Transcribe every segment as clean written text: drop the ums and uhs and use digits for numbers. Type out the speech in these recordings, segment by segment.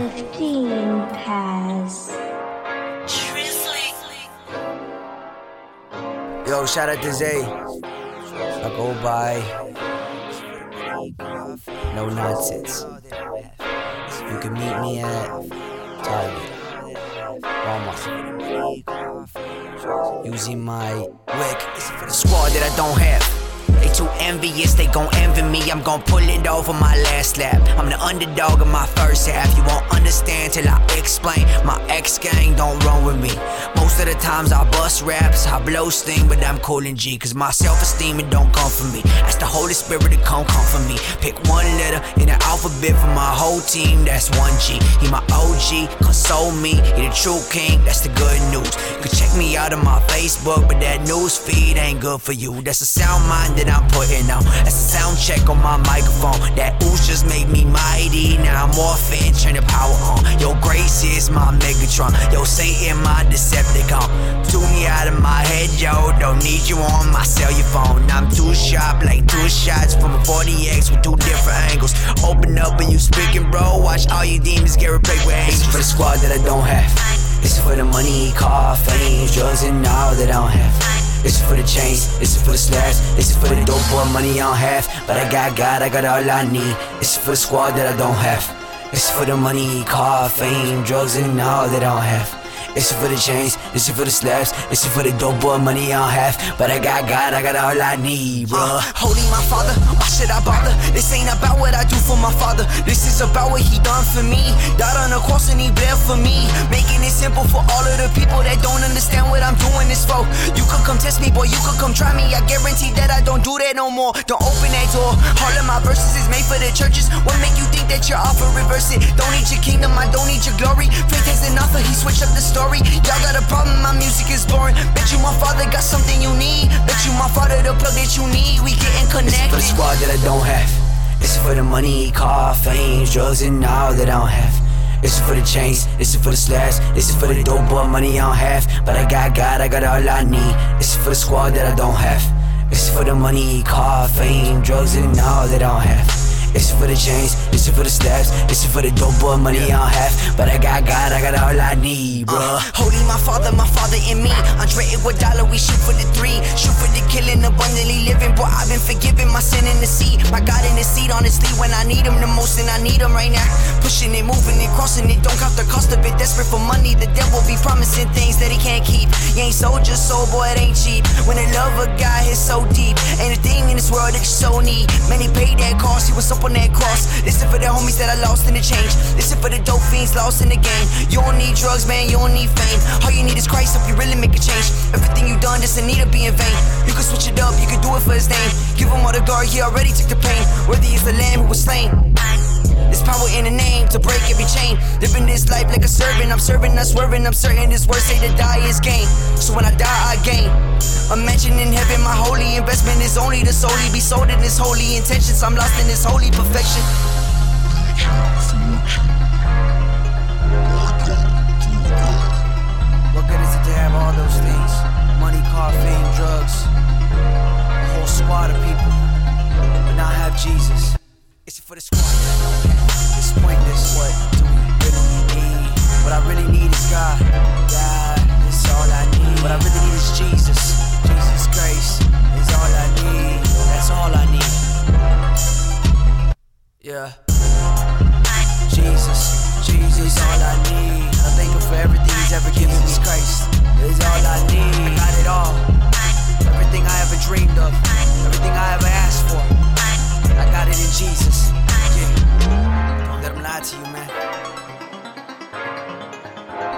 15 pass. Yo, shout out to Zay. I go by No Nonsense. You can meet me at Target, Walmart. Using my wig for the squad that I don't have. They too envious, they gon' envy me. I'm gon' pull it over my last lap. I'm the underdog in my first half. You won't understand till I explain. My ex-gang don't run with me. Most of the times I bust raps, I blow steam, but I'm cool in G. Cause my self-esteem, it don't come from me. That's the Holy Spirit, it come from me. Pick one letter in the alphabet for my whole team, that's one G. He my OG, console me, he the true king, that's the good news. You can check me out on my Facebook, but that news feed ain't good for you. That's a sound mind that I'm putting on. That's a sound check on my microphone. That ooze just made me mighty. Now I'm off and turn the power on. Your grace is my Megatron. Yo, Satan, my Decepticon. Tune me out of my head, yo. Don't need you on my cell phone. I'm too sharp, like two shots from a 40X with two different angles. Open up and you speaking, bro. Watch all you demons get replaced with angels. This is for the squad that I don't have. This is for the money, car, fame, drugs, and all that I don't have. This is for the chains, this is for the slaps, this is for the dope boy money I don't have. But I got God, I got all I need. This is for the squad that I don't have. This is for the money, car, fame, drugs, and all that I don't have. This is for the chains, this is for the slaps, this is for the dope boy money I don't have. But I got God, I got all I need, bruh. Holy my father, why should I bother? This ain't about what I do for my father. This is about what he done for me. Died on the cross and he bled for me. Making it simple for all of the people that don't understand what I'm doing this for. You could come test me, boy, you could come try me. I guarantee that I don't do that no more. Don't open that door. All of my verses is made for the churches. What make you think that you're off or reverse it? Don't need your kingdom, I don't need your glory. Faith has an offer, he switched up the story. Y'all got a problem, my music is boring. Bet you my father got something you need. Bet you my father the plug that you need. We getting connected. This is for the squad that I don't have. This is for the money, car, fame, drugs, and all that I don't have. This is for the chains, this is for the slaps, this is for the dope boy money I don't have. But I got God, I got all I need. This is for the squad that I don't have. This is for the money, car, fame, drugs, and all that I don't have. This is for the chains, this is for the slaps, this is for the dope boy money I don't have. But I got God, I got all I need, bruh. Holy my father in me. Andre Iguodala, we shoot for the three. Shoot for the killing, abundantly living. Boy, I've been forgiving, my sin in the sea. My God in the seat, honestly, when I need him the most, and I need him right now. Pushing it, moving it, crossing it, don't count the cost of it. Desperate for money, the devil be promising things that he can't keep. You ain't sold your soul, boy, it ain't cheap. When the love of God is so deep, ain't a thing in this world that you so need. Man, he paid that cost, he was up on that cross. This is for the homies that I lost in the change. This is for the dope fiends lost in the game. You don't need drugs, man, you don't need fame. All you need is Christ if you really make a change. Everything you done doesn't need to be in vain. You can switch it up, you can do it for his name. Give him all the glory, he already took the pain. Worthy is the lamb who was slain. There's power in the name to break every chain. Living this life like a servant, I'm serving, I'm swerving. I'm certain this word say to die is gain. So when I die, I gain. Imagine in heaven, my holy investment is only to solely be sold in his holy intentions. I'm lost in his holy perfection. What good is it to have all those things? Money, car, fame, drugs, a whole squad of people, but not have Jesus. It's for the squad. It's pointless. What do we really need? What I really need is God. God is all I need. What I really need is Jesus. Jesus Christ is all I need. That's all I need. Yeah. Jesus. Jesus is all I need. I thank him for everything he's ever given me. Christ is all I need. I got it all. Everything I ever dreamed of. Everything I ever asked for. I got it in Jesus. Yeah. Don't let him lie to you, man.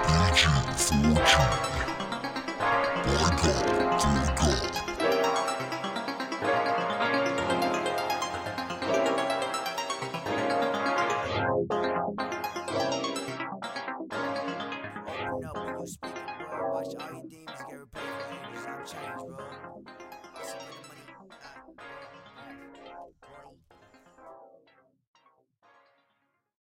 Fortune. By God, through God. Open up when you speak, watch all you did.